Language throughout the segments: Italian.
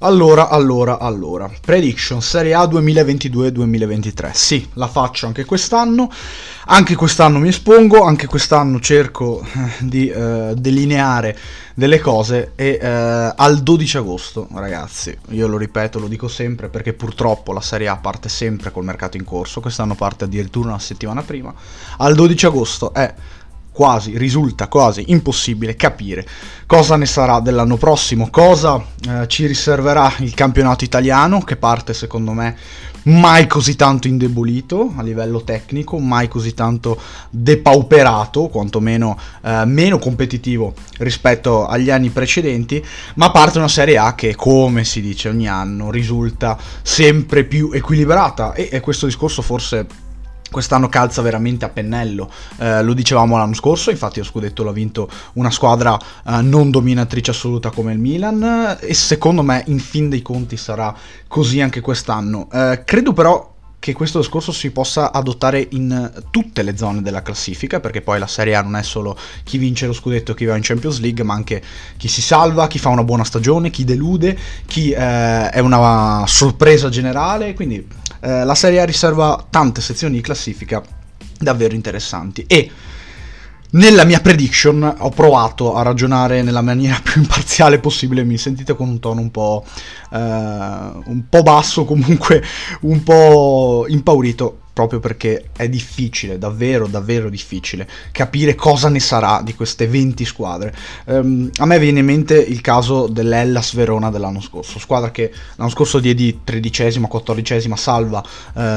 Allora, prediction Serie A 2022-2023, sì, la faccio anche quest'anno mi espongo, anche quest'anno cerco di delineare delle cose e al 12 agosto, ragazzi, io lo ripeto, lo dico sempre perché purtroppo la Serie A parte sempre col mercato in corso, quest'anno parte addirittura una settimana prima, al 12 agosto è... risulta quasi impossibile capire cosa ne sarà dell'anno prossimo, cosa ci riserverà il campionato italiano, che parte secondo me mai così tanto indebolito a livello tecnico, mai così tanto depauperato, quantomeno meno competitivo rispetto agli anni precedenti, ma parte una Serie A che, come si dice ogni anno, risulta sempre più equilibrata e questo discorso forse... quest'anno calza veramente a pennello, lo dicevamo l'anno scorso, infatti lo scudetto l'ha vinto una squadra non dominatrice assoluta come il Milan e secondo me in fin dei conti sarà così anche quest'anno. Credo però che questo discorso si possa adottare in tutte le zone della classifica, perché poi la Serie A non è solo chi vince lo scudetto, chi va in Champions League, ma anche chi si salva, chi fa una buona stagione, chi delude, chi è una sorpresa generale, quindi la Serie A riserva tante sezioni di classifica davvero interessanti e nella mia prediction ho provato a ragionare nella maniera più imparziale possibile, mi sentite con un tono un po' basso, comunque un po' impaurito, proprio perché è difficile, davvero difficile capire cosa ne sarà di queste 20 squadre. A me viene in mente il caso dell'Hellas Verona dell'anno scorso, squadra che l'anno scorso diedi 13ª, 14ª, salva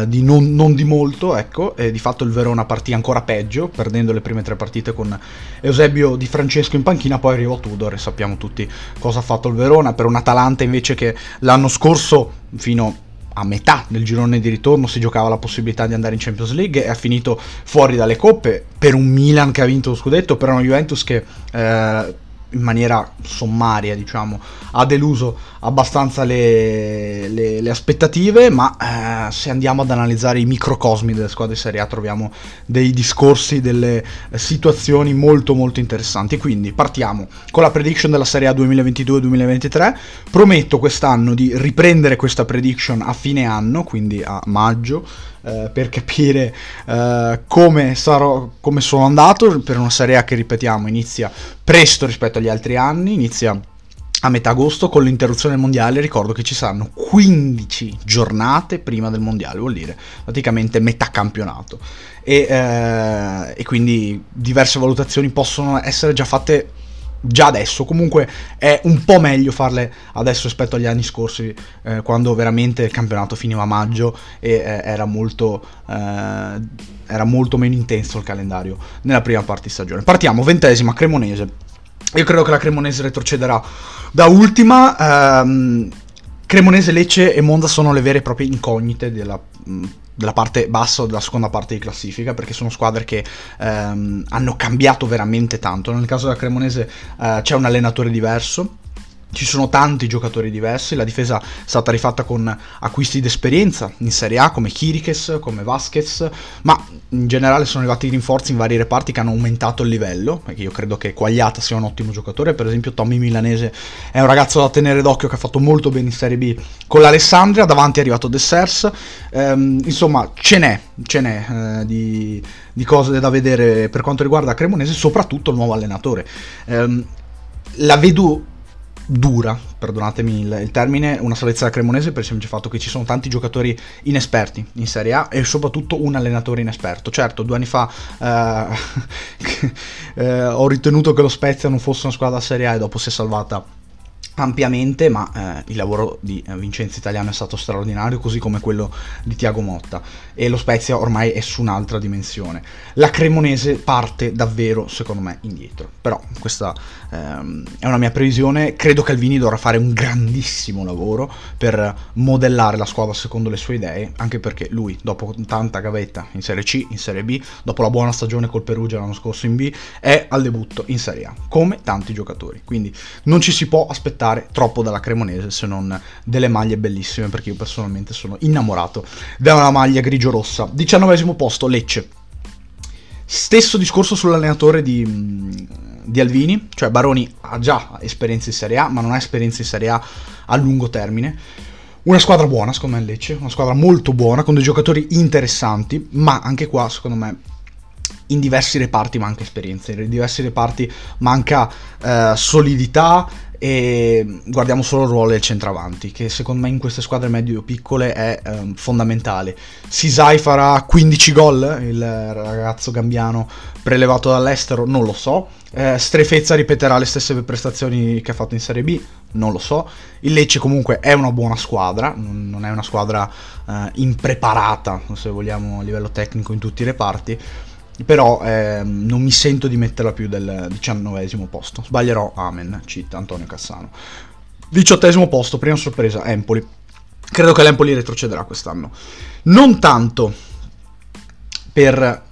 di non di molto, ecco, e di fatto il Verona partì ancora peggio, perdendo le prime 3 partite con Eusebio Di Francesco in panchina, poi arrivò Tudor e sappiamo tutti cosa ha fatto il Verona, per un'Atalanta invece che l'anno scorso fino a metà del girone di ritorno si giocava la possibilità di andare in Champions League e ha finito fuori dalle coppe, per un Milan che ha vinto lo scudetto, per una Juventus che in maniera sommaria, diciamo, ha deluso abbastanza le aspettative, ma se andiamo ad analizzare i microcosmi delle squadre di Serie A troviamo dei discorsi, delle situazioni molto interessanti. Quindi partiamo con la prediction della Serie A 2022-2023, prometto quest'anno di riprendere questa prediction a fine anno, quindi a maggio, per capire come sono andato per una Serie A che, ripetiamo, inizia presto rispetto agli altri anni, inizia a metà agosto con l'interruzione mondiale. Ricordo che ci saranno 15 giornate prima del mondiale, vuol dire praticamente metà campionato e quindi diverse valutazioni possono essere già fatte già adesso, comunque è un po' meglio farle adesso rispetto agli anni scorsi, quando veramente il campionato finiva a maggio e era molto meno intenso il calendario nella prima parte di stagione. Partiamo, 20ª Cremonese, io credo che la Cremonese retrocederà da ultima, Cremonese, Lecce e Monza sono le vere e proprie incognite della parte bassa o della seconda parte di classifica, perché sono squadre che hanno cambiato veramente tanto. Nel caso della Cremonese c'è un allenatore diverso, ci sono tanti giocatori diversi, la difesa è stata rifatta con acquisti di esperienza in Serie A come Chiriches, come Vasquez, ma in generale sono arrivati rinforzi in vari reparti che hanno aumentato il livello, perché io credo che Quagliata sia un ottimo giocatore, per esempio Tommy Milanese è un ragazzo da tenere d'occhio che ha fatto molto bene in Serie B con l'Alessandria, davanti è arrivato Dessers, insomma ce n'è di cose da vedere per quanto riguarda Cremonese, soprattutto il nuovo allenatore, la vedo dura, perdonatemi il termine, una salvezza da Cremonese per il semplice fatto che ci sono tanti giocatori inesperti in Serie A e soprattutto un allenatore inesperto. Certo, 2 anni fa ho ritenuto che lo Spezia non fosse una squadra da Serie A e dopo si è salvata ampiamente, ma il lavoro di Vincenzo Italiano è stato straordinario, così come quello di Thiago Motta, e lo Spezia ormai è su un'altra dimensione. La Cremonese parte davvero, secondo me, indietro, però questa è una mia previsione. Credo che Alvini dovrà fare un grandissimo lavoro per modellare la squadra secondo le sue idee, anche perché lui, dopo tanta gavetta in Serie C, in Serie B, dopo la buona stagione col Perugia l'anno scorso in B, è al debutto in Serie A, come tanti giocatori, quindi non ci si può aspettare troppo dalla Cremonese se non delle maglie bellissime, perché io personalmente sono innamorato da una maglia grigio-rossa. 19º posto Lecce, stesso discorso sull'allenatore di Alvini, cioè Baroni ha già esperienza in Serie A ma non ha esperienza in Serie A a lungo termine. Una squadra buona, secondo me, il Lecce, una squadra molto buona, con dei giocatori interessanti, ma anche qua, secondo me, in diversi reparti manca esperienza, in diversi reparti manca solidità, e guardiamo solo il ruolo del centravanti, che secondo me in queste squadre medio-piccole è fondamentale. Ceesay farà 15 gol, il ragazzo gambiano prelevato dall'estero, non lo so. Strefezza ripeterà le stesse prestazioni che ha fatto in Serie B, non lo so. Il Lecce comunque è una buona squadra, non è una squadra impreparata, se vogliamo, a livello tecnico in tutti i reparti. Però non mi sento di metterla più del 19° posto. Sbaglierò, amen, cita Antonio Cassano. 18° posto, prima sorpresa, Empoli. Credo che l'Empoli retrocederà quest'anno. Non tanto per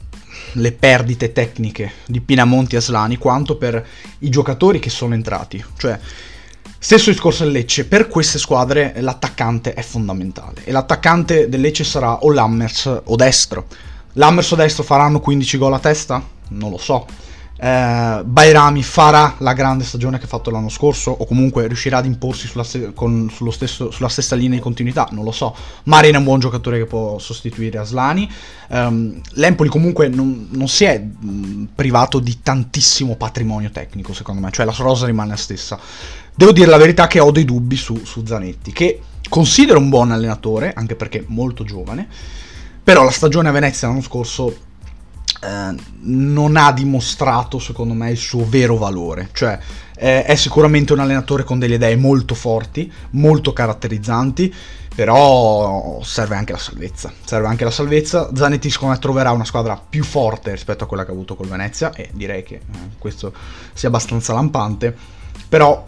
le perdite tecniche di Pinamonti e Aslani, quanto per i giocatori che sono entrati. Cioè, stesso discorso del Lecce, per queste squadre l'attaccante è fondamentale. E l'attaccante del Lecce sarà o Lammers o Destro. Lammers o Destro faranno 15 gol a testa? Non lo so. Bairami farà la grande stagione che ha fatto l'anno scorso, o comunque riuscirà ad imporsi sulla stessa linea di continuità? Non lo so. Marina è un buon giocatore che può sostituire Aslani. L'Empoli comunque non si è privato di tantissimo patrimonio tecnico, secondo me. Cioè la rosa rimane la stessa. Devo dire la verità che ho dei dubbi su Zanetti, che considero un buon allenatore, anche perché molto giovane. Però la stagione a Venezia l'anno scorso non ha dimostrato, secondo me, il suo vero valore. Cioè, è sicuramente un allenatore con delle idee molto forti, molto caratterizzanti, però serve anche la salvezza. Serve anche la salvezza. Zanetti, secondo me, troverà una squadra più forte rispetto a quella che ha avuto col Venezia, e direi che questo sia abbastanza lampante. Però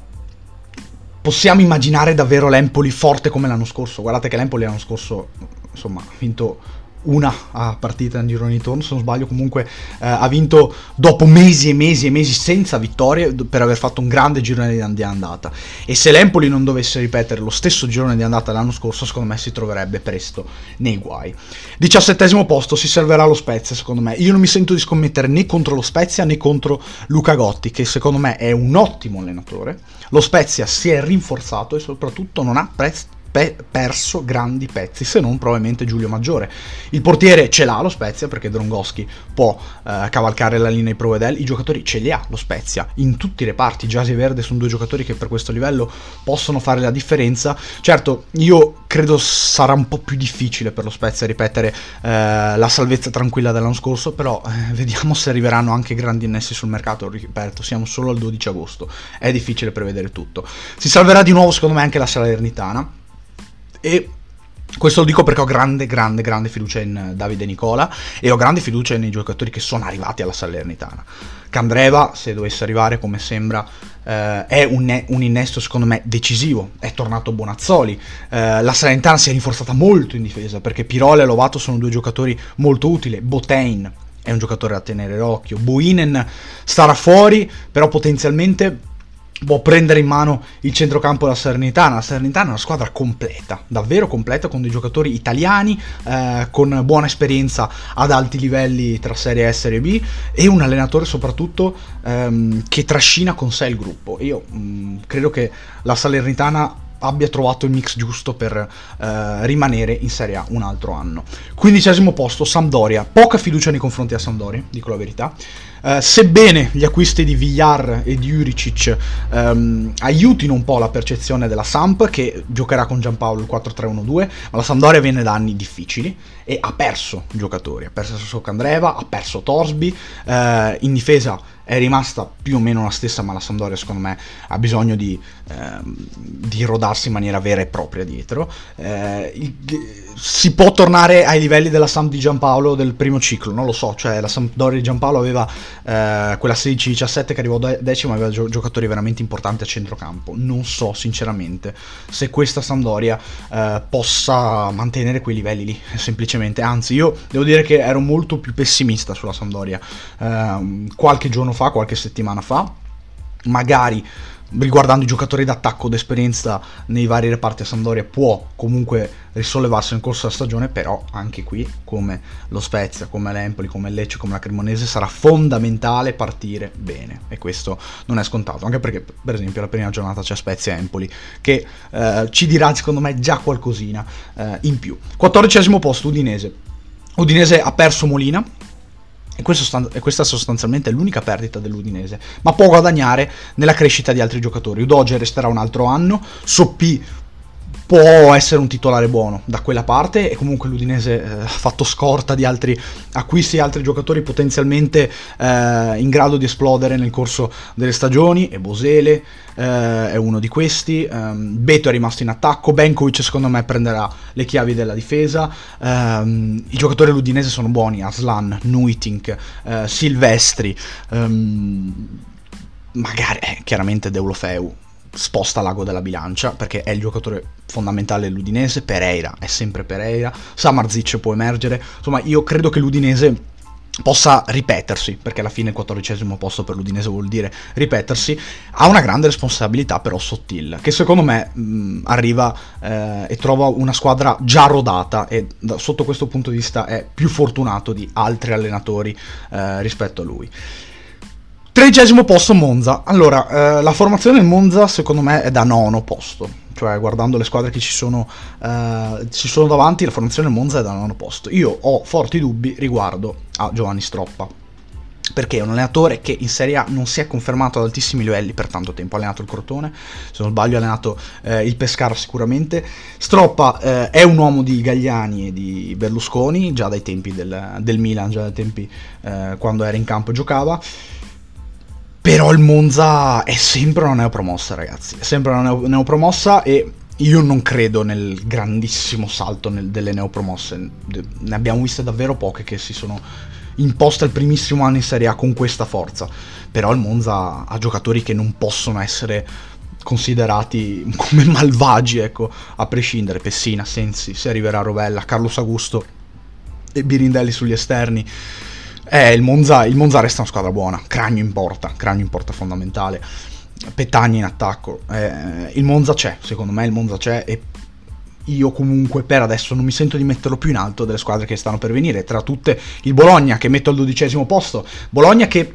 possiamo immaginare davvero l'Empoli forte come l'anno scorso. Guardate che l'Empoli l'anno scorso, insomma, ha vinto una partita in girone di torno, se non sbaglio. Comunque ha vinto dopo mesi e mesi e mesi senza vittorie, per aver fatto un grande girone di andata. E se l'Empoli non dovesse ripetere lo stesso girone di andata l'anno scorso, secondo me si troverebbe presto nei guai. 17° posto, si serverà lo Spezia, secondo me. Io non mi sento di scommettere né contro lo Spezia né contro Luca Gotti, che secondo me è un ottimo allenatore. Lo Spezia si è rinforzato e soprattutto non ha perso grandi pezzi, se non probabilmente Giulio Maggiore. Il portiere ce l'ha lo Spezia, perché Drongoski può cavalcare la linea di Provedel. I giocatori ce li ha lo Spezia in tutti i reparti. Giasi e Verde sono due giocatori che per questo livello possono fare la differenza. Certo, io credo sarà un po' più difficile per lo Spezia ripetere la salvezza tranquilla dell'anno scorso, però vediamo se arriveranno anche grandi innesti sul mercato. Ripeto, siamo solo al 12 agosto, è difficile prevedere tutto. Si salverà di nuovo, secondo me, anche la Salernitana. E questo lo dico perché ho grande fiducia in Davide Nicola, e ho grande fiducia nei giocatori che sono arrivati alla Salernitana. Candreva, se dovesse arrivare come sembra, è un innesto secondo me decisivo. È tornato Bonazzoli, la Salernitana si è rinforzata molto in difesa, perché Pirola e Lovato sono due giocatori molto utili. Botein è un giocatore da tenere d'occhio. Buinen starà fuori, però potenzialmente può prendere in mano il centrocampo della Salernitana. La Salernitana è una squadra completa, davvero completa, con dei giocatori italiani, con buona esperienza ad alti livelli tra Serie A e Serie B, e un allenatore soprattutto che trascina con sé il gruppo. Io credo che la Salernitana abbia trovato il mix giusto per rimanere in Serie A un altro anno. 15° posto, Sampdoria. Poca fiducia nei confronti della Sampdoria, dico la verità. Sebbene gli acquisti di Villar e di Juricic aiutino un po' la percezione della Samp, che giocherà con Giampaolo il 4-3-1-2, ma la Sampdoria viene da anni difficili e ha perso giocatori. Ha perso Candreva, ha perso Torsby, in difesa è rimasta più o meno la stessa, ma la Sampdoria secondo me ha bisogno di rodarsi in maniera vera e propria dietro. Si può tornare ai livelli della Samp di Giampaolo del primo ciclo, non lo so. Cioè la Sampdoria di Giampaolo aveva quella 16-17 che arrivò decima, aveva giocatori veramente importanti a centrocampo. Non so sinceramente se questa Sampdoria possa mantenere quei livelli lì, semplicemente. Anzi, io devo dire che ero molto più pessimista sulla Sampdoria qualche giorno fa, qualche settimana fa, magari riguardando i giocatori d'attacco d'esperienza nei vari reparti a Sampdoria può comunque risollevarsi nel corso della stagione, però anche qui, come lo Spezia, come l'Empoli, come il Lecce, come la Cremonese, sarà fondamentale partire bene, e questo non è scontato, anche perché per esempio la prima giornata c'è Spezia-Empoli che ci dirà secondo me già qualcosina in più. 14° posto Udinese. Udinese ha perso Molina, e questa è sostanzialmente l'unica perdita dell'Udinese, ma può guadagnare nella crescita di altri giocatori. Udoge resterà un altro anno, Soppi può essere un titolare buono da quella parte, e comunque l'Udinese ha fatto scorta di altri acquisti e altri giocatori potenzialmente in grado di esplodere nel corso delle stagioni, e Bosele è uno di questi, Beto è rimasto in attacco, Benkovic secondo me prenderà le chiavi della difesa, i giocatori dell'Udinese sono buoni, Aslan, Nuitink, Silvestri, magari chiaramente Deulofeu sposta l'ago della bilancia perché è il giocatore fondamentale dell'Udinese, Pereira è sempre Pereira, Samarzic può emergere, insomma io credo che l'Udinese possa ripetersi, perché alla fine il 14° posto per l'Udinese vuol dire ripetersi. Ha una grande responsabilità però Sottil, che secondo me arriva e trova una squadra già rodata, e sotto questo punto di vista è più fortunato di altri allenatori rispetto a lui. 13° posto Monza. Allora, la formazione del Monza secondo me è da 9° posto, cioè guardando le squadre che ci sono davanti, la formazione del Monza è da 9° posto. Io ho forti dubbi riguardo a Giovanni Stroppa, perché è un allenatore che in Serie A non si è confermato ad altissimi livelli per tanto tempo. Ha allenato il Crotone, se non sbaglio ha allenato il Pescara sicuramente. Stroppa è un uomo di Gagliani e di Berlusconi, già dai tempi del Milan, già dai tempi quando era in campo e giocava. Però il Monza è sempre una neopromossa, ragazzi, è sempre una neopromossa, e io non credo nel grandissimo salto delle neopromosse. Ne abbiamo viste davvero poche che si sono imposte al primissimo anno in Serie A con questa forza, però il Monza ha giocatori che non possono essere considerati come malvagi, ecco, a prescindere. Pessina, Sensi, se arriverà Rovella, Carlos Augusto e Birindelli sugli esterni. Il Monza resta una squadra buona, Cragno in porta fondamentale, Petagna in attacco, il Monza c'è, secondo me il Monza c'è, e io comunque per adesso non mi sento di metterlo più in alto delle squadre che stanno per venire, tra tutte il Bologna che metto al 12° posto, Bologna che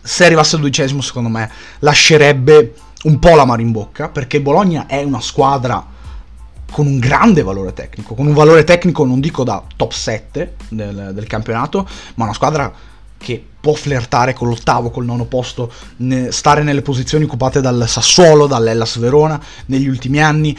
se arrivasse al 12° secondo me lascerebbe un po' l'amaro in bocca, perché Bologna è una squadra con un grande valore tecnico, con un valore tecnico non dico da top 7 del campionato, ma una squadra che può flirtare con l'8º, col 9° posto, stare nelle posizioni occupate dal Sassuolo, dall'Hellas Verona negli ultimi anni.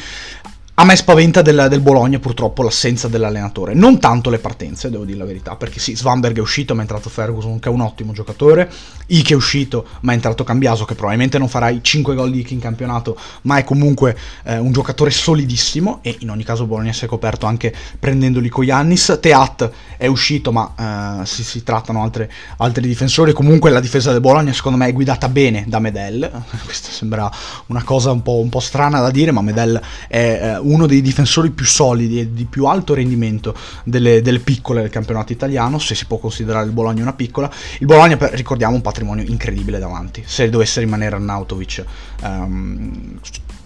A me spaventa del Bologna purtroppo l'assenza dell'allenatore, non tanto le partenze, devo dire la verità, perché sì, Svanberg è uscito ma è entrato Ferguson che è un ottimo giocatore, Ike è uscito ma è entrato Cambiaso che probabilmente non farà i 5 gol di Ike in campionato, ma è comunque un giocatore solidissimo, e in ogni caso Bologna si è coperto anche prendendoli con Giannis. Teat è uscito ma si trattano altri difensori, comunque la difesa del Bologna secondo me è guidata bene da Medel, questa sembra una cosa un po' strana da dire, ma Medel è uno dei difensori più solidi e di più alto rendimento delle piccole del campionato italiano, se si può considerare il Bologna una piccola. Il Bologna, ricordiamo, un patrimonio incredibile davanti, se dovesse rimanere Arnautovic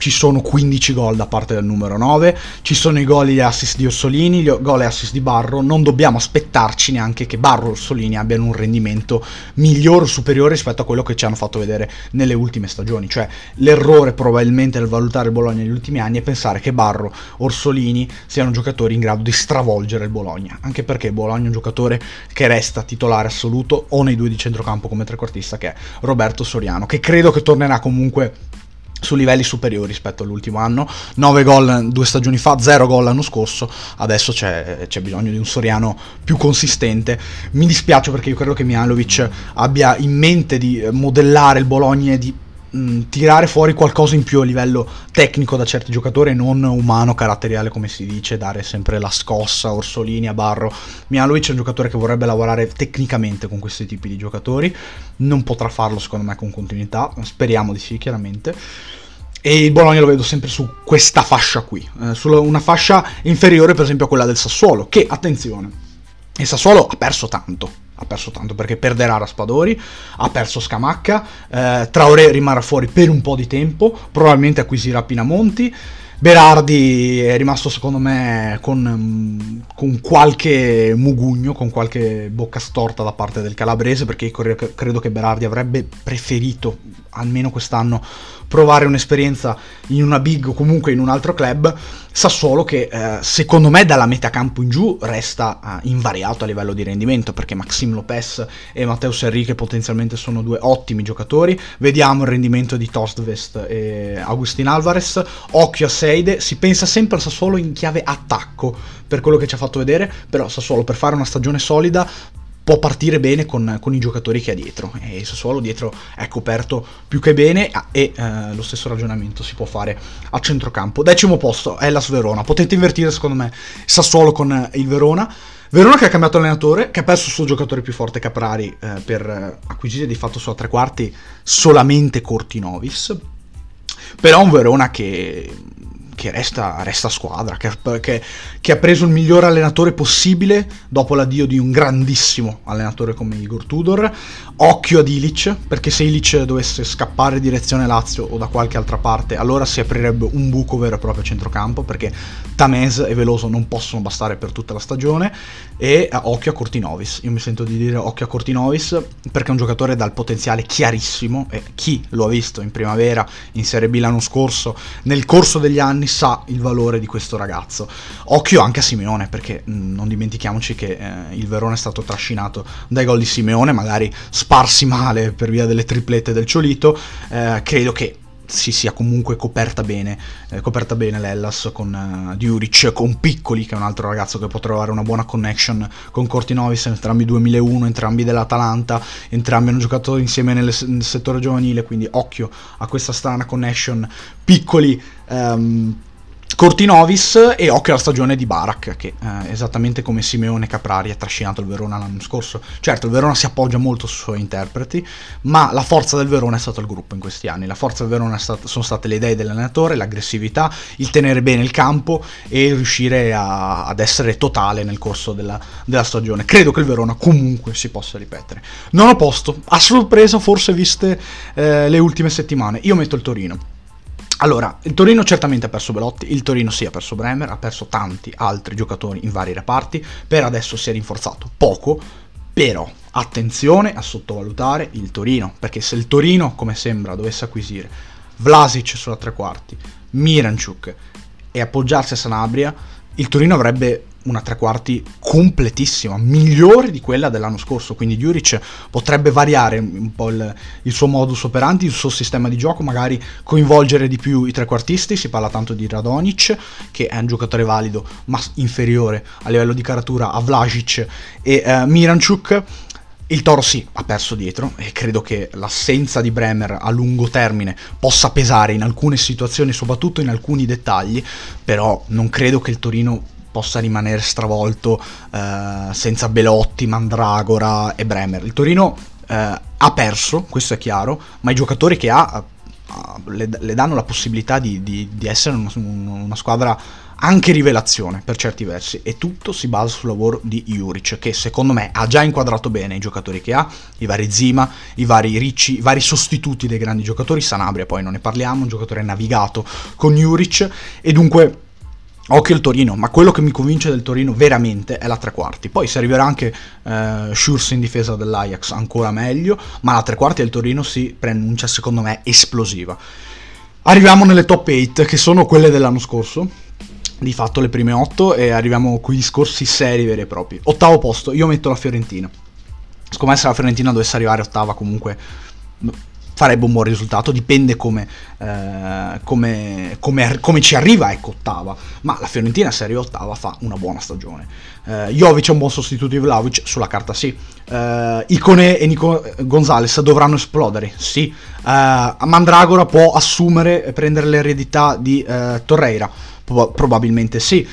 ci sono 15 gol da parte del numero 9, ci sono i gol e gli assist di Orsolini, i gol e assist di Barro, non dobbiamo aspettarci neanche che Barro e Orsolini abbiano un rendimento migliore o superiore rispetto a quello che ci hanno fatto vedere nelle ultime stagioni, cioè l'errore probabilmente nel valutare il Bologna negli ultimi anni è pensare che Barro, Orsolini siano giocatori in grado di stravolgere il Bologna, anche perché Bologna è un giocatore che resta titolare assoluto o nei due di centrocampo come trequartista, che è Roberto Soriano, che credo che tornerà comunque su livelli superiori rispetto all'ultimo anno, 9 gol 2 stagioni fa, 0 gol l'anno scorso, adesso c'è bisogno di un Soriano più consistente. Mi dispiace perché io credo che Mihajlovic abbia in mente di modellare il Bologna e di tirare fuori qualcosa in più a livello tecnico da certi giocatori, non umano, caratteriale come si dice, dare sempre la scossa a Orsolini, a Barro. Mihajlovic è un giocatore che vorrebbe lavorare tecnicamente con questi tipi di giocatori, non potrà farlo secondo me con continuità, speriamo di sì chiaramente, e il Bologna lo vedo sempre su questa fascia qui, sulla una fascia inferiore per esempio a quella del Sassuolo, che attenzione, il Sassuolo ha perso tanto, ha perso tanto perché perderà Raspadori, ha perso Scamacca, Traoré rimarrà fuori per un po' di tempo, probabilmente acquisirà Pinamonti, Berardi è rimasto secondo me con qualche mugugno, con qualche bocca storta da parte del calabrese, perché io credo che Berardi avrebbe preferito, almeno quest'anno, provare un'esperienza in una big o comunque in un altro club. Sassuolo che secondo me dalla metà campo in giù resta invariato a livello di rendimento, perché Maxime Lopez e Matheus Henrique potenzialmente sono due ottimi giocatori. Vediamo il rendimento di Tostvest e Agustin Alvarez, occhio a Seide. Si pensa sempre al Sassuolo in chiave attacco per quello che ci ha fatto vedere, però Sassuolo per fare una stagione solida può partire bene con i giocatori che ha dietro, e il Sassuolo dietro è coperto più che bene, e lo stesso ragionamento si può fare a centrocampo. Decimo posto, Hellas Verona. Potete invertire secondo me Sassuolo con il Verona. Verona che ha cambiato allenatore, che ha perso il suo giocatore più forte Caprari per acquisire di fatto su a tre quarti solamente Cortinovis, però un Verona che resta squadra, che ha preso il miglior allenatore possibile dopo l'addio di un grandissimo allenatore come Igor Tudor. Occhio ad Ilic, perché se Ilic dovesse scappare direzione Lazio o da qualche altra parte, allora si aprirebbe un buco vero e proprio a centrocampo, perché Tamez e Veloso non possono bastare per tutta la stagione. E occhio a Cortinovis, io mi sento di dire occhio a Cortinovis, perché è un giocatore dal potenziale chiarissimo, e chi lo ha visto in primavera, in Serie B l'anno scorso, nel corso degli anni sa il valore di questo ragazzo. Occhio anche a Simeone, perché non dimentichiamoci che il Verona è stato trascinato dai gol di Simeone, magari sparsi male per via delle triplette del Ciolito. Credo che si sia comunque coperta bene l'Hellas con Djuric, con Piccoli, che è un altro ragazzo che può trovare una buona connection con Cortinovis, entrambi 2001, entrambi dell'Atalanta, entrambi hanno giocato insieme nel settore giovanile, quindi occhio a questa strana connection Piccoli Cortinovis. E occhio alla stagione di Barak, che esattamente come Simeone Caprari ha trascinato il Verona l'anno scorso. Certo, il Verona si appoggia molto sui suoi interpreti, ma la forza del Verona è stato il gruppo in questi anni. La forza del Verona sono state le idee dell'allenatore, l'aggressività, il tenere bene il campo e riuscire ad essere totale nel corso della stagione. Credo che il Verona comunque si possa ripetere. Nono posto, a sorpresa forse viste le ultime settimane, io metto il Torino. Allora, il Torino certamente ha perso Belotti, il Torino sì ha perso Bremer, ha perso tanti altri giocatori in vari reparti, per adesso si è rinforzato poco, però attenzione a sottovalutare il Torino, perché se il Torino, come sembra, dovesse acquisire Vlasic sulla tre quarti, Miranchuk e appoggiarsi a Sanabria, il Torino avrebbe una tre quarti completissima, migliore di quella dell'anno scorso. Quindi Djuric potrebbe variare un po' il suo modus operandi, il suo sistema di gioco, magari coinvolgere di più i trequartisti. Si parla tanto di Radonic, che è un giocatore valido ma inferiore a livello di caratura a Vlasic e Miranchuk. Il Toro sì, ha perso dietro, e credo che l'assenza di Bremer a lungo termine possa pesare in alcune situazioni, soprattutto in alcuni dettagli, però non credo che il Torino possa rimanere stravolto senza Belotti, Mandragora e Bremer. Il Torino ha perso, questo è chiaro, ma i giocatori che ha le danno la possibilità di essere una squadra anche rivelazione per certi versi, e tutto si basa sul lavoro di Juric, che secondo me ha già inquadrato bene i giocatori che ha, i vari Zima, i vari Ricci, i vari sostituti dei grandi giocatori. Sanabria poi non ne parliamo, un giocatore navigato con Juric, e dunque occhio il Torino. Ma quello che mi convince del Torino veramente è la tre quarti. Poi se arriverà anche Schurz in difesa dell'Ajax ancora meglio, ma la tre quarti del Torino si preannuncia secondo me esplosiva. Arriviamo nelle top 8, che sono quelle dell'anno scorso, di fatto le prime 8, e arriviamo con gli scorsi seri veri e propri. Ottavo posto, io metto la Fiorentina. Secondo me se la Fiorentina dovesse arrivare ottava comunque farebbe un buon risultato, dipende come ci arriva, ecco, ottava, ma la Fiorentina se arriva ottava fa una buona stagione. Jovic è un buon sostituto di Vlahovic, sulla carta sì. Icone e Nico Gonzalez dovranno esplodere, sì. Mandragora può assumere e prendere l'eredità di Torreira, probabilmente sì.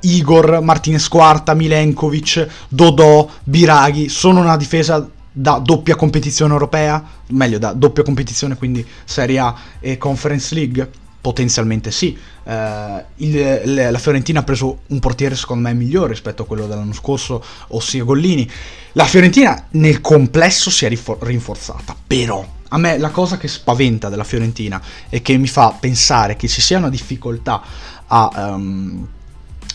Igor, Martinez Quarta, Milenkovic, Dodò, Biraghi sono una difesa da doppia competizione europea, meglio da doppia competizione, quindi Serie A e Conference League, Potenzialmente sì. La Fiorentina ha preso un portiere secondo me migliore rispetto a quello dell'anno scorso, ossia Gollini. La Fiorentina nel complesso si è rinforzata, però a me la cosa che spaventa della Fiorentina e che mi fa pensare che ci sia una difficoltà a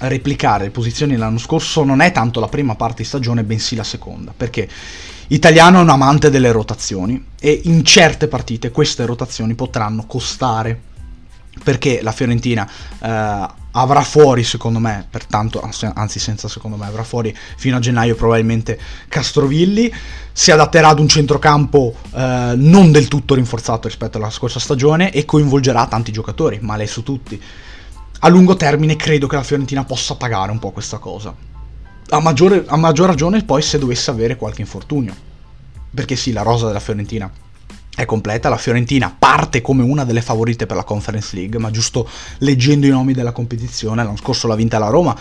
replicare le posizioni dell'anno scorso non è tanto la prima parte di stagione, bensì la seconda, perché Italiano è un amante delle rotazioni e in certe partite queste rotazioni potranno costare, perché la Fiorentina avrà fuori, secondo me, pertanto, anzi senza secondo me, avrà fuori fino a gennaio probabilmente Castrovilli, si adatterà ad un centrocampo non del tutto rinforzato rispetto alla scorsa stagione e coinvolgerà tanti giocatori, ma lei su tutti. A lungo termine credo che la Fiorentina possa pagare un po' questa cosa, a maggior ragione poi se dovesse avere qualche infortunio, perché sì, la rosa della Fiorentina è completa, la Fiorentina parte come una delle favorite per la Conference League, ma giusto leggendo i nomi della competizione, l'anno scorso l'ha vinta la Roma,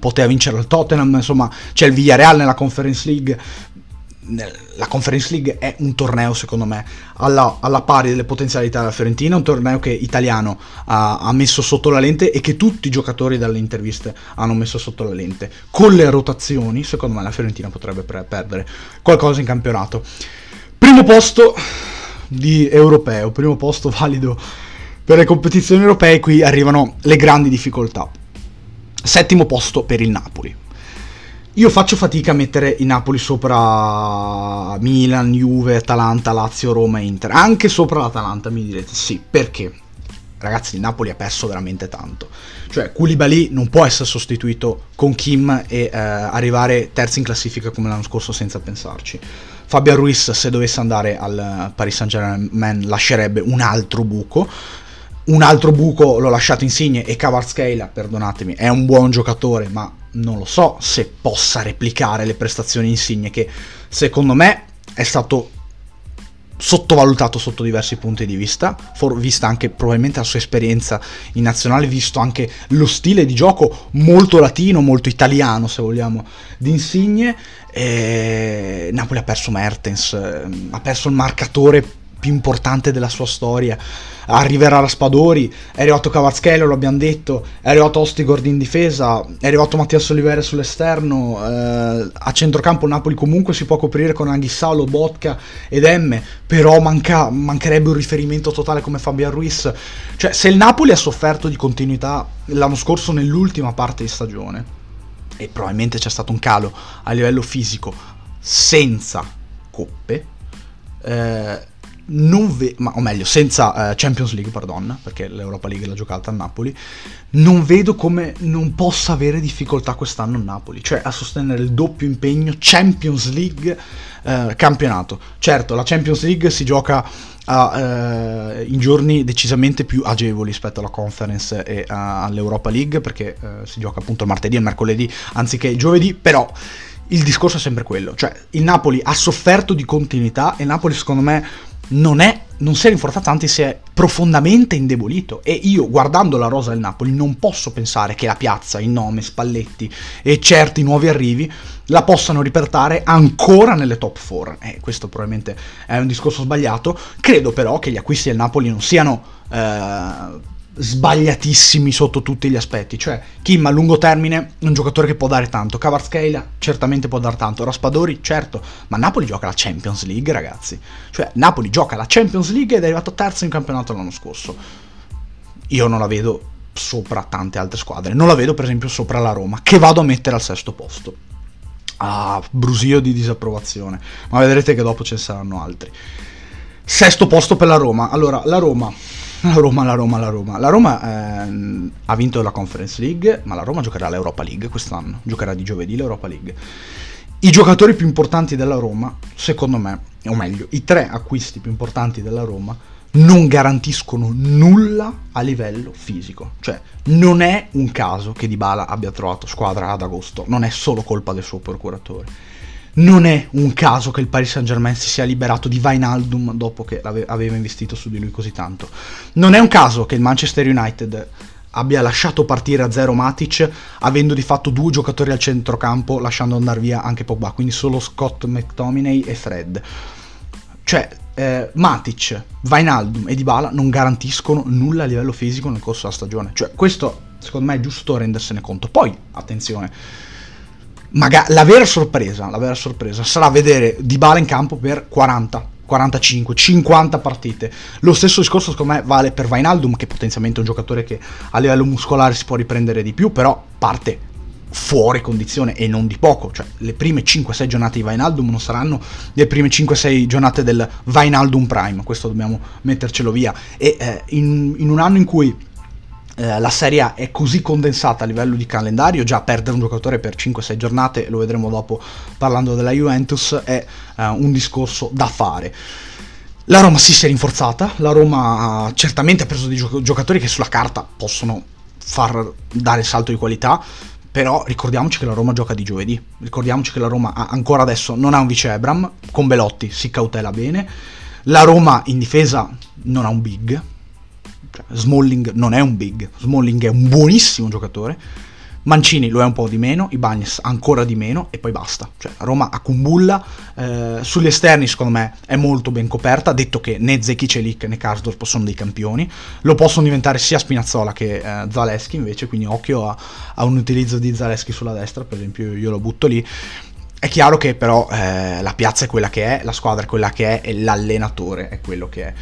poteva vincere il Tottenham, insomma c'è il Villarreal nella Conference League. La Conference League è un torneo secondo me alla pari delle potenzialità della Fiorentina, un torneo che Italiano ha messo sotto la lente e che tutti i giocatori dalle interviste hanno messo sotto la lente. Con le rotazioni secondo me la Fiorentina potrebbe perdere qualcosa in campionato. Primo posto di europeo, primo posto valido per le competizioni europee, qui arrivano le grandi difficoltà. Settimo posto per il Napoli. Io faccio fatica a mettere il Napoli sopra Milan, Juve, Atalanta, Lazio, Roma e Inter, anche sopra l'Atalanta, mi direte, sì, perché? Ragazzi, il Napoli ha perso veramente tanto, cioè Koulibaly non può essere sostituito con Kim e arrivare terzo in classifica come l'anno scorso senza pensarci. Fabian Ruiz, se dovesse andare al Paris Saint-Germain, lascerebbe un altro buco l'ho lasciato Insigne, e Kvaratskhelia, perdonatemi, è un buon giocatore, ma non lo so se possa replicare le prestazioni Insigne, che secondo me è stato sottovalutato sotto diversi punti di vista, vista anche probabilmente la sua esperienza in nazionale, visto anche lo stile di gioco molto latino, molto italiano se vogliamo, di Insigne. Napoli ha perso Mertens, ha perso il marcatore più importante della sua storia, arriverà Raspadori, è arrivato Kvaratskhelia, lo abbiamo detto, è arrivato Ostergaard in difesa, è arrivato Mattias Oliveira sull'esterno, a centrocampo il Napoli comunque si può coprire con Anguissa, Lobotka ed Emme, però mancherebbe un riferimento totale come Fabian Ruiz. Cioè, se il Napoli ha sofferto di continuità l'anno scorso nell'ultima parte di stagione, e probabilmente c'è stato un calo a livello fisico senza coppe, senza Champions League, perdona, perché l'Europa League l'ha giocata a Napoli, non vedo come non possa avere difficoltà quest'anno a Napoli, cioè a sostenere il doppio impegno Champions League campionato. Certo, la Champions League si gioca in giorni decisamente più agevoli rispetto alla Conference e all'Europa League, perché si gioca appunto il martedì e il mercoledì anziché il giovedì, però il discorso è sempre quello, cioè il Napoli ha sofferto di continuità e il Napoli secondo me non si è rinforzato, tanto si è profondamente indebolito, e io guardando la rosa del Napoli non posso pensare che la piazza, il nome, Spalletti e certi nuovi arrivi la possano riportare ancora nelle top 4, questo probabilmente è un discorso sbagliato. Credo però che gli acquisti del Napoli non siano sbagliatissimi sotto tutti gli aspetti, cioè Kim a lungo termine è un giocatore che può dare tanto, Kvaratskhelia certamente può dar tanto, Raspadori certo, ma Napoli gioca la Champions League, ragazzi, cioè Napoli gioca la Champions League ed è arrivato terzo in campionato l'anno scorso. Io non la vedo sopra tante altre squadre, non la vedo per esempio sopra la Roma, che vado a mettere al sesto posto. Brusio di disapprovazione, ma vedrete che dopo ce ne saranno altri. Sesto posto per la Roma. Allora, la Roma ha vinto la Conference League, ma la Roma giocherà l'Europa League quest'anno, giocherà di giovedì l'Europa League. I giocatori più importanti della Roma, secondo me, o meglio, i tre acquisti più importanti della Roma, non garantiscono nulla a livello fisico. Cioè, non è un caso che Dybala abbia trovato squadra ad agosto, non è solo colpa del suo procuratore. Non è un caso che il Paris Saint-Germain si sia liberato di Wijnaldum dopo che aveva investito su di lui così tanto. Non è un caso che il Manchester United abbia lasciato partire a zero Matic, avendo di fatto due giocatori al centrocampo, lasciando andare via anche Pogba, quindi solo Scott McTominay e Fred. Cioè, Matic, Wijnaldum e Dybala non garantiscono nulla a livello fisico nel corso della stagione. Cioè, questo secondo me è giusto rendersene conto. Poi, attenzione, la vera sorpresa sarà vedere Dybala in campo per 40, 45, 50 partite. Lo stesso discorso secondo me vale per Wijnaldum, che potenzialmente è un giocatore che a livello muscolare si può riprendere di più, però parte fuori condizione e non di poco. Cioè, le prime 5-6 giornate di Wijnaldum non saranno le prime 5-6 giornate del Wijnaldum Prime, questo dobbiamo mettercelo via. E in un anno in cui la Serie A è così condensata a livello di calendario, già perdere un giocatore per 5-6 giornate, lo vedremo dopo parlando della Juventus, è un discorso da fare. La Roma si è rinforzata, la Roma certamente ha preso dei giocatori che sulla carta possono far dare il salto di qualità, però ricordiamoci che la Roma gioca di giovedì, ricordiamoci che la Roma ancora adesso non ha un vice Ebram, con Belotti si cautela bene, la Roma in difesa non ha un big, cioè, Smalling non è un big, Smalling è un buonissimo giocatore, Mancini lo è un po' di meno, Ibanez ancora di meno e poi basta. Cioè, la Roma a Kumbulla, sugli esterni secondo me è molto ben coperta, detto che né Zeki Çelik né Karsdorp sono dei campioni, lo possono diventare sia Spinazzola che Zalewski invece, quindi occhio a un utilizzo di Zalewski sulla destra, per esempio io lo butto lì. È chiaro che però la piazza è quella che è, la squadra è quella che è e l'allenatore è quello che è.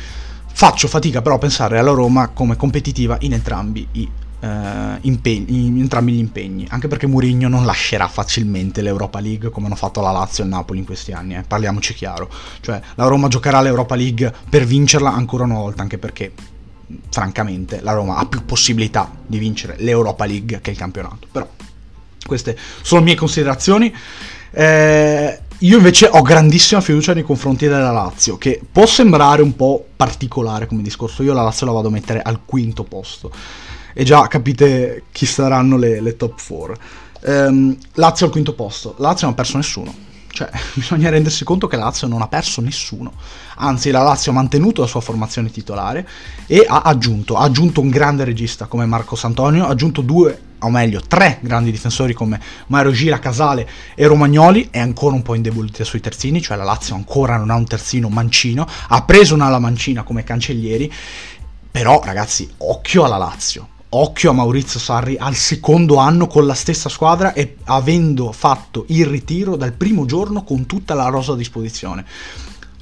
Faccio fatica però a pensare alla Roma come competitiva in entrambi i in entrambi gli impegni, anche perché Mourinho non lascerà facilmente l'Europa League come hanno fatto la Lazio e il Napoli in questi anni, parliamoci chiaro. Cioè, la Roma giocherà l'Europa League per vincerla ancora una volta, anche perché francamente la Roma ha più possibilità di vincere l'Europa League che il campionato. Però queste sono mie considerazioni. Io invece ho grandissima fiducia nei confronti della Lazio, che può sembrare un po' particolare come discorso. Io la Lazio la vado a mettere al quinto posto e già capite chi saranno le top 4. Lazio al quinto posto. Lazio non ha perso nessuno, cioè bisogna rendersi conto che Lazio non ha perso nessuno, anzi la Lazio ha mantenuto la sua formazione titolare e ha aggiunto un grande regista come Marcos Antonio, ha aggiunto tre grandi difensori come Mario Gira, Casale e Romagnoli. È ancora un po' indebolita sui terzini, cioè la Lazio ancora non ha un terzino mancino, ha preso un'ala mancina come Cancellieri, però ragazzi occhio alla Lazio. Occhio a Maurizio Sarri al secondo anno con la stessa squadra e avendo fatto il ritiro dal primo giorno con tutta la rosa a disposizione.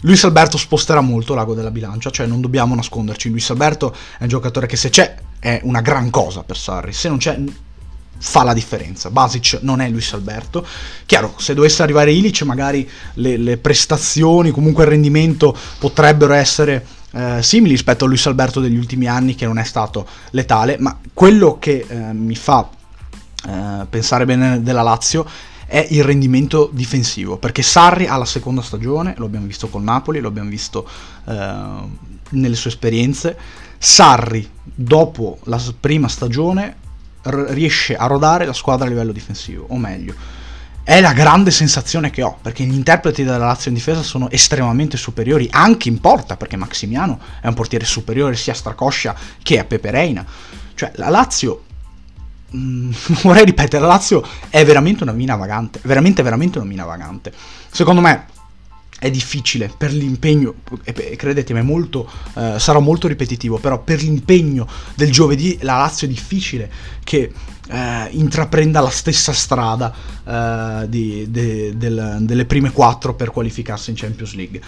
Luis Alberto sposterà molto l'ago della bilancia, cioè non dobbiamo nasconderci. Luis Alberto è un giocatore che se c'è è una gran cosa per Sarri, se non c'è fa la differenza. Basic non è Luis Alberto. Chiaro, se dovesse arrivare Ilic magari le prestazioni, comunque il rendimento potrebbero essere simili rispetto a Luis Alberto degli ultimi anni, che non è stato letale, ma quello che mi fa pensare bene della Lazio è il rendimento difensivo, perché Sarri alla seconda stagione, lo abbiamo visto con Napoli, lo abbiamo visto nelle sue esperienze, Sarri dopo la prima stagione riesce a rodare la squadra a livello difensivo, o meglio è la grande sensazione che ho, perché gli interpreti della Lazio in difesa sono estremamente superiori, anche in porta, perché Maximiano è un portiere superiore sia a Stracoscia che a Pepe Reina. Cioè la Lazio, vorrei ripetere, la Lazio è veramente una mina vagante, veramente una mina vagante. Secondo me è difficile per l'impegno, e credetemi molto, sarà molto ripetitivo, però per l'impegno del giovedì la Lazio è difficile che intraprenda la stessa strada delle prime 4 per qualificarsi in Champions League.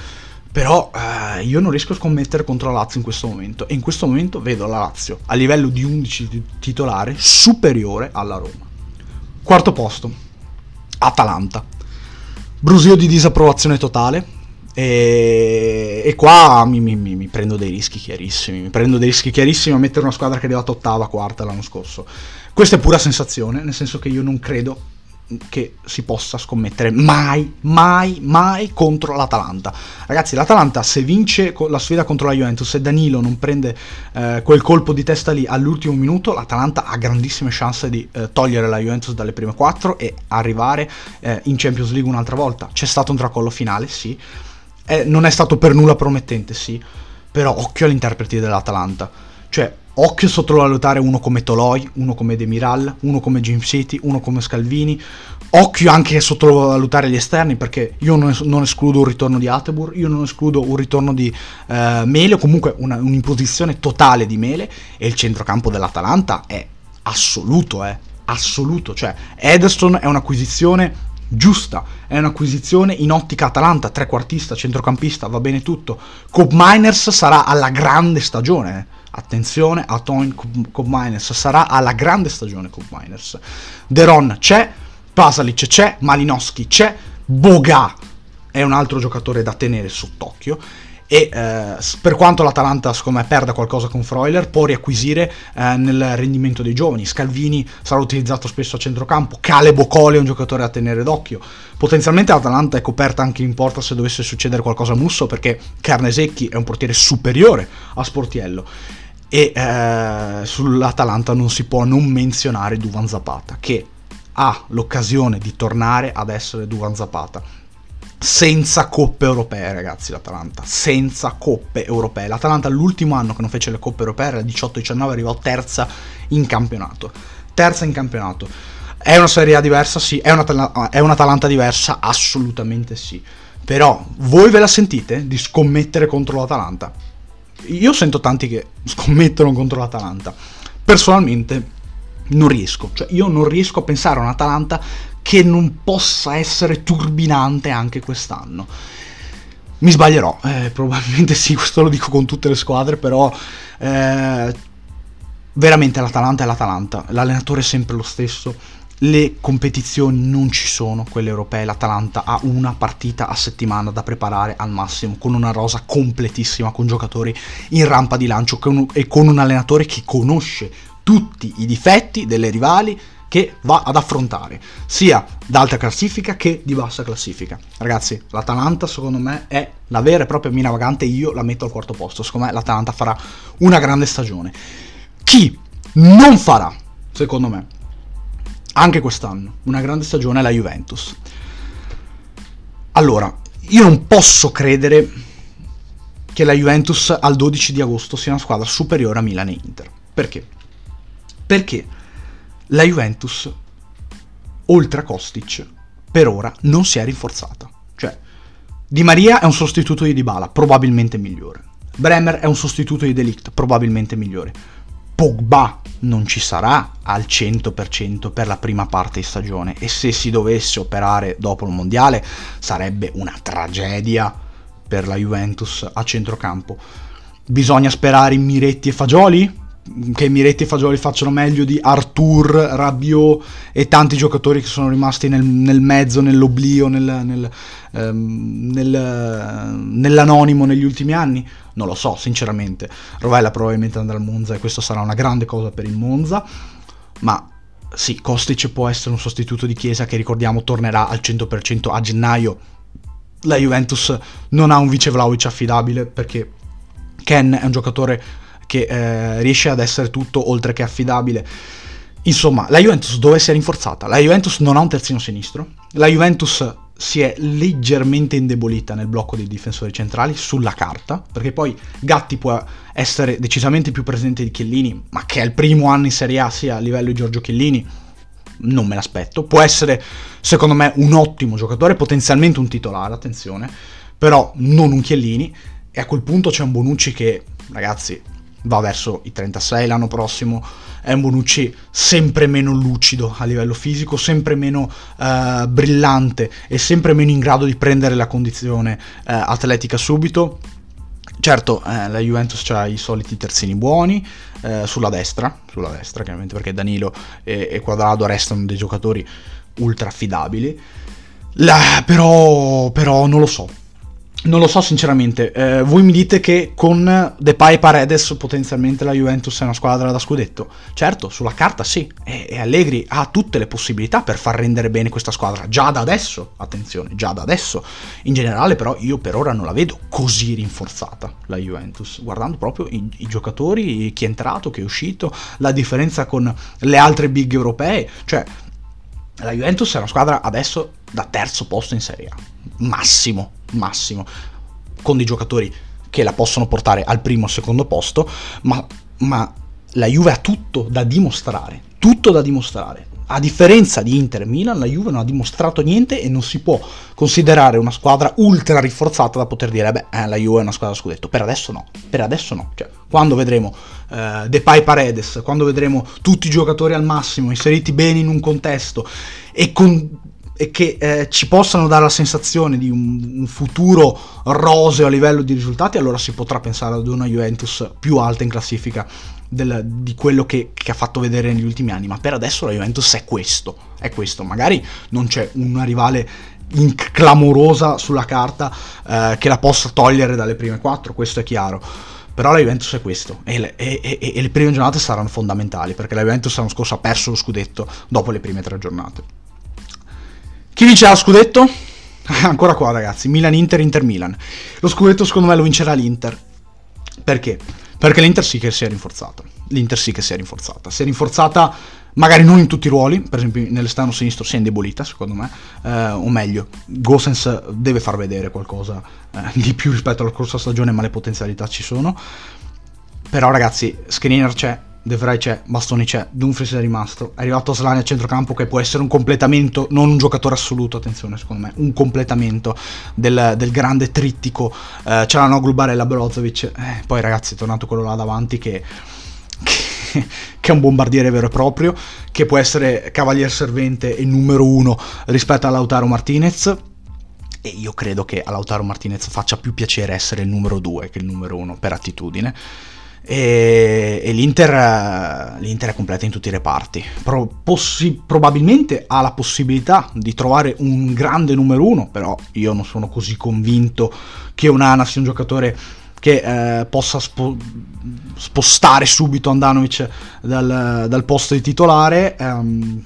Però io non riesco a scommettere contro la Lazio in questo momento, e in questo momento vedo la Lazio a livello di 11 titolare superiore alla Roma. Quarto posto, Atalanta, brusio di disapprovazione totale. E qua mi prendo dei rischi chiarissimi, a mettere una squadra che è arrivata ottava, quarta l'anno scorso. Questa è pura sensazione, nel senso che io non credo che si possa scommettere mai contro l'Atalanta. Ragazzi, l'Atalanta se vince la sfida contro la Juventus, se Danilo non prende quel colpo di testa lì all'ultimo minuto, l'Atalanta ha grandissime chance di togliere la Juventus dalle prime 4 e arrivare in Champions League un'altra volta. C'è stato un tracollo finale, sì, non è stato per nulla promettente, sì, però occhio agli interpreti dell'Atalanta. Cioè Occhio sottovalutare uno come Toloi, uno come Demiral, uno come Giampaolo, uno come Scalvini. Occhio anche a sottovalutare gli esterni, perché io non escludo un ritorno di Atebur, io non escludo un ritorno di Mele, o comunque un'imposizione totale di Mele. E il centrocampo dell'Atalanta è assoluto, assoluto. Cioè, Ederson è un'acquisizione giusta, è un'acquisizione in ottica Atalanta, trequartista, centrocampista, va bene tutto. Coop Miners sarà alla grande stagione, attenzione a Tony Coop Miners, sarà alla grande stagione Coop Miners. Deron c'è, Pasalic c'è, Malinowski c'è, Boga è un altro giocatore da tenere sott'occhio. E per quanto l'Atalanta secondo me perda qualcosa con Freuler, può riacquisire nel rendimento dei giovani. Scalvini sarà utilizzato spesso a centrocampo, Cale Bocole è un giocatore da tenere d'occhio. Potenzialmente l'Atalanta è coperta anche in porta se dovesse succedere qualcosa a Musso, perché Carnesecchi è un portiere superiore a Sportiello. E sull'Atalanta non si può non menzionare Duvan Zapata, che ha l'occasione di tornare ad essere Duvan Zapata. Senza coppe europee, ragazzi, l'Atalanta. Senza coppe europee. L'Atalanta l'ultimo anno che non fece le coppe europee era 18-19, arrivò terza in campionato. Terza in campionato. È una Serie A diversa? Sì. È un'Atalanta diversa? Assolutamente sì. Però voi ve la sentite di scommettere contro l'Atalanta? Io sento tanti che scommettono contro l'Atalanta. Personalmente non riesco. Cioè, io non riesco a pensare a un'Atalanta che non possa essere turbinante anche quest'anno. Mi sbaglierò, probabilmente sì, questo lo dico con tutte le squadre, però veramente l'Atalanta è l'Atalanta, l'allenatore è sempre lo stesso, le competizioni non ci sono, quelle europee, l'Atalanta ha una partita a settimana da preparare al massimo, con una rosa completissima, con giocatori in rampa di lancio e con un allenatore che conosce tutti i difetti delle rivali che va ad affrontare, sia d'alta classifica che di bassa classifica. Ragazzi, l'Atalanta secondo me è la vera e propria mina vagante, io la metto al quarto posto. Secondo me l'Atalanta farà una grande stagione. Chi non farà, secondo me, anche quest'anno, una grande stagione è la Juventus. Allora, io non posso credere che la Juventus al 12 di agosto sia una squadra superiore a Milan e Inter. Perché? Perché la Juventus, oltre a Kostic, per ora non si è rinforzata. Cioè, Di Maria è un sostituto di Dybala, probabilmente migliore. Bremer è un sostituto di De Ligt, probabilmente migliore. Pogba non ci sarà al 100% per la prima parte di stagione, e se si dovesse operare dopo il Mondiale sarebbe una tragedia per la Juventus a centrocampo. Bisogna sperare in Miretti e Fagioli? Che Miretti e Fagioli facciano meglio di Artur, Rabiot e tanti giocatori che sono rimasti nel mezzo, nell'oblio, nell'anonimo negli ultimi anni? Non lo so, sinceramente. Rovella probabilmente andrà al Monza e questa sarà una grande cosa per il Monza, ma sì, Kostic può essere un sostituto di Chiesa che, ricordiamo, tornerà al 100% a gennaio. La Juventus non ha un vice Vlahovic affidabile, perché Ken è un giocatore che riesce ad essere tutto oltre che affidabile. Insomma, la Juventus dove si è rinforzata? La Juventus non ha un terzino sinistro, la Juventus si è leggermente indebolita nel blocco dei difensori centrali, sulla carta, perché poi Gatti può essere decisamente più presente di Chiellini, ma che è il primo anno in Serie A, sia a livello di Giorgio Chiellini, non me l'aspetto. Può essere, secondo me, un ottimo giocatore, potenzialmente un titolare, attenzione, però non un Chiellini, e a quel punto c'è un Bonucci che, ragazzi, va verso i 36 l'anno prossimo, è un Bonucci sempre meno lucido a livello fisico, sempre meno brillante e sempre meno in grado di prendere la condizione atletica subito. Certo, la Juventus ha i soliti terzini buoni sulla destra chiaramente, perché Danilo e Quadrado restano dei giocatori ultra affidabili, però non lo so. Non lo so sinceramente, voi mi dite che con Depay e Paredes potenzialmente la Juventus è una squadra da scudetto. Certo, sulla carta sì, e Allegri ha tutte le possibilità per far rendere bene questa squadra, già da adesso, attenzione, già da adesso. In generale però io per ora non la vedo così rinforzata la Juventus, guardando proprio i giocatori, chi è entrato, chi è uscito, la differenza con le altre big europee. Cioè, la Juventus è una squadra adesso da terzo posto in Serie A, massimo, con dei giocatori che la possono portare al primo o secondo posto, ma la Juve ha tutto da dimostrare, A differenza di Inter e Milan, la Juve non ha dimostrato niente e non si può considerare una squadra ultra rinforzata da poter dire beh, la Juve è una squadra da scudetto. Per adesso no, Cioè, quando vedremo Depay, Paredes, quando vedremo tutti i giocatori al massimo, inseriti bene in un contesto e con... e che ci possano dare la sensazione di un futuro roseo a livello di risultati, allora si potrà pensare ad una Juventus più alta in classifica di quello che ha fatto vedere negli ultimi anni. Ma per adesso la Juventus è questo, Magari non c'è una rivale clamorosa sulla carta che la possa togliere dalle prime quattro, questo è chiaro. Però la Juventus è questo, e le prime giornate saranno fondamentali, perché la Juventus l'anno scorso ha perso lo scudetto dopo le prime tre giornate. Chi vincerà lo scudetto? Ancora qua ragazzi, Milan-Inter, Inter-Milan. Lo scudetto secondo me lo vincerà l'Inter. Perché? Perché l'Inter sì che si è rinforzata. Si è rinforzata magari non in tutti i ruoli, per esempio nell'esterno sinistro si è indebolita secondo me, o meglio, Gosens deve far vedere qualcosa di più rispetto alla scorsa stagione, ma le potenzialità ci sono. Però ragazzi, Skriniar c'è, De Vrij c'è, Bastoni c'è, Dumfries è rimasto, è arrivato Aslani a centrocampo, che può essere un completamento, non un giocatore assoluto, attenzione, secondo me, un completamento del grande trittico Çalhanoğlu, Barella, Brozovic. Poi ragazzi, è tornato quello là davanti che è un bombardiere vero e proprio, che può essere cavalier servente e numero uno rispetto a Lautaro Martinez. E io credo che a Lautaro Martinez faccia più piacere essere il numero 2 che il numero 1 per attitudine. E l'Inter è completa in tutti i reparti. Probabilmente ha la possibilità di trovare un grande numero uno, però io non sono così convinto che Onana sia un giocatore che possa spostare subito Andanovic dal posto di titolare.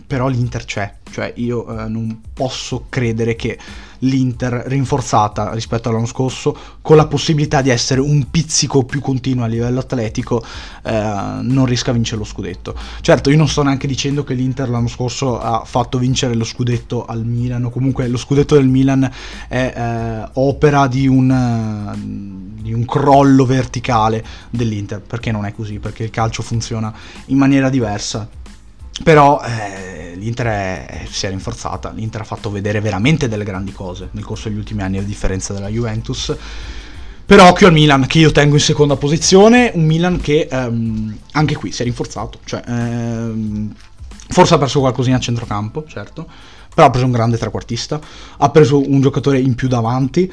Però l'Inter c'è, cioè io non posso credere che l'Inter rinforzata rispetto all'anno scorso, con la possibilità di essere un pizzico più continuo a livello atletico, non riesca a vincere lo scudetto. Certo, io non sto neanche dicendo che l'Inter l'anno scorso ha fatto vincere lo scudetto al Milan, o comunque lo scudetto del Milan è opera di un crollo verticale dell'Inter, perché non è così, perché il calcio funziona in maniera diversa. Però l'Inter si è rinforzata, l'Inter ha fatto vedere veramente delle grandi cose nel corso degli ultimi anni, a differenza della Juventus. Però occhio al Milan, che io tengo in seconda posizione, un Milan che anche qui si è rinforzato, cioè forse ha perso qualcosina a centrocampo, certo, però ha preso un grande trequartista, ha preso un giocatore in più davanti,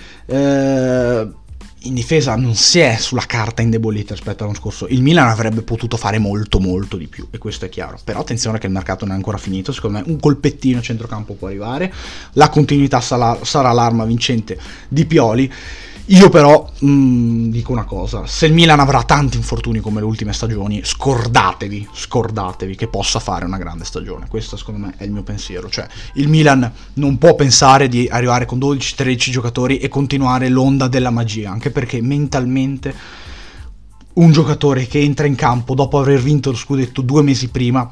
in difesa non si è sulla carta indebolita rispetto all'anno scorso. Il Milan avrebbe potuto fare molto di più, e questo è chiaro. Però attenzione che il mercato non è ancora finito, secondo me un colpettino a centrocampo può arrivare, la continuità sarà l'arma vincente di Pioli. Io però dico una cosa: se il Milan avrà tanti infortuni come le ultime stagioni, scordatevi che possa fare una grande stagione. Questo secondo me è il mio pensiero, cioè il Milan non può pensare di arrivare con 12-13 giocatori e continuare l'onda della magia, anche perché mentalmente un giocatore che entra in campo dopo aver vinto lo scudetto 2 mesi prima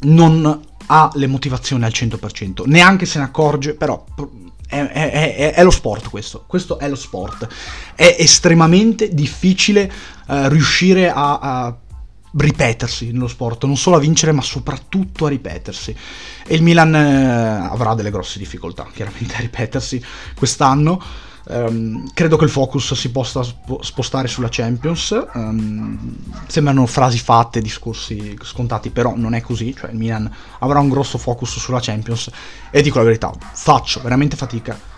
non ha le motivazioni al 100%, neanche se ne accorge, però... È lo sport questo è lo sport. È estremamente difficile riuscire a ripetersi nello sport, non solo a vincere ma soprattutto a ripetersi, e il Milan avrà delle grosse difficoltà chiaramente a ripetersi quest'anno. Credo che il focus si possa spostare sulla Champions. Sembrano frasi fatte, discorsi scontati, però non è così, cioè il Milan avrà un grosso focus sulla Champions, e dico la verità, faccio veramente fatica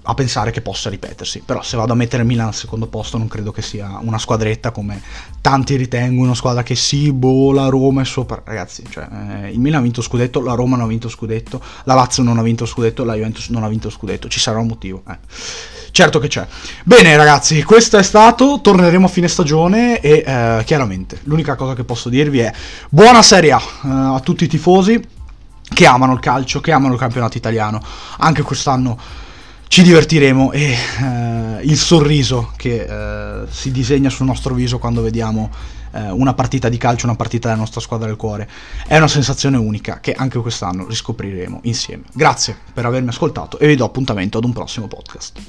a pensare che possa ripetersi. Però se vado a mettere Milan al secondo posto, non credo che sia una squadretta come tanti ritengono, una squadra che sì, boh, la Roma è sopra. Ragazzi, cioè, il Milan ha vinto scudetto, la Roma non ha vinto scudetto, la Lazio non ha vinto scudetto, la Juventus non ha vinto scudetto, ci sarà un motivo, certo che c'è. Bene ragazzi, questo è stato, torneremo a fine stagione e chiaramente l'unica cosa che posso dirvi è buona Serie A a tutti i tifosi che amano il calcio, che amano il campionato italiano. Anche quest'anno ci divertiremo, e il sorriso che si disegna sul nostro viso quando vediamo una partita di calcio, una partita della nostra squadra del cuore, è una sensazione unica che anche quest'anno riscopriremo insieme. Grazie per avermi ascoltato e vi do appuntamento ad un prossimo podcast.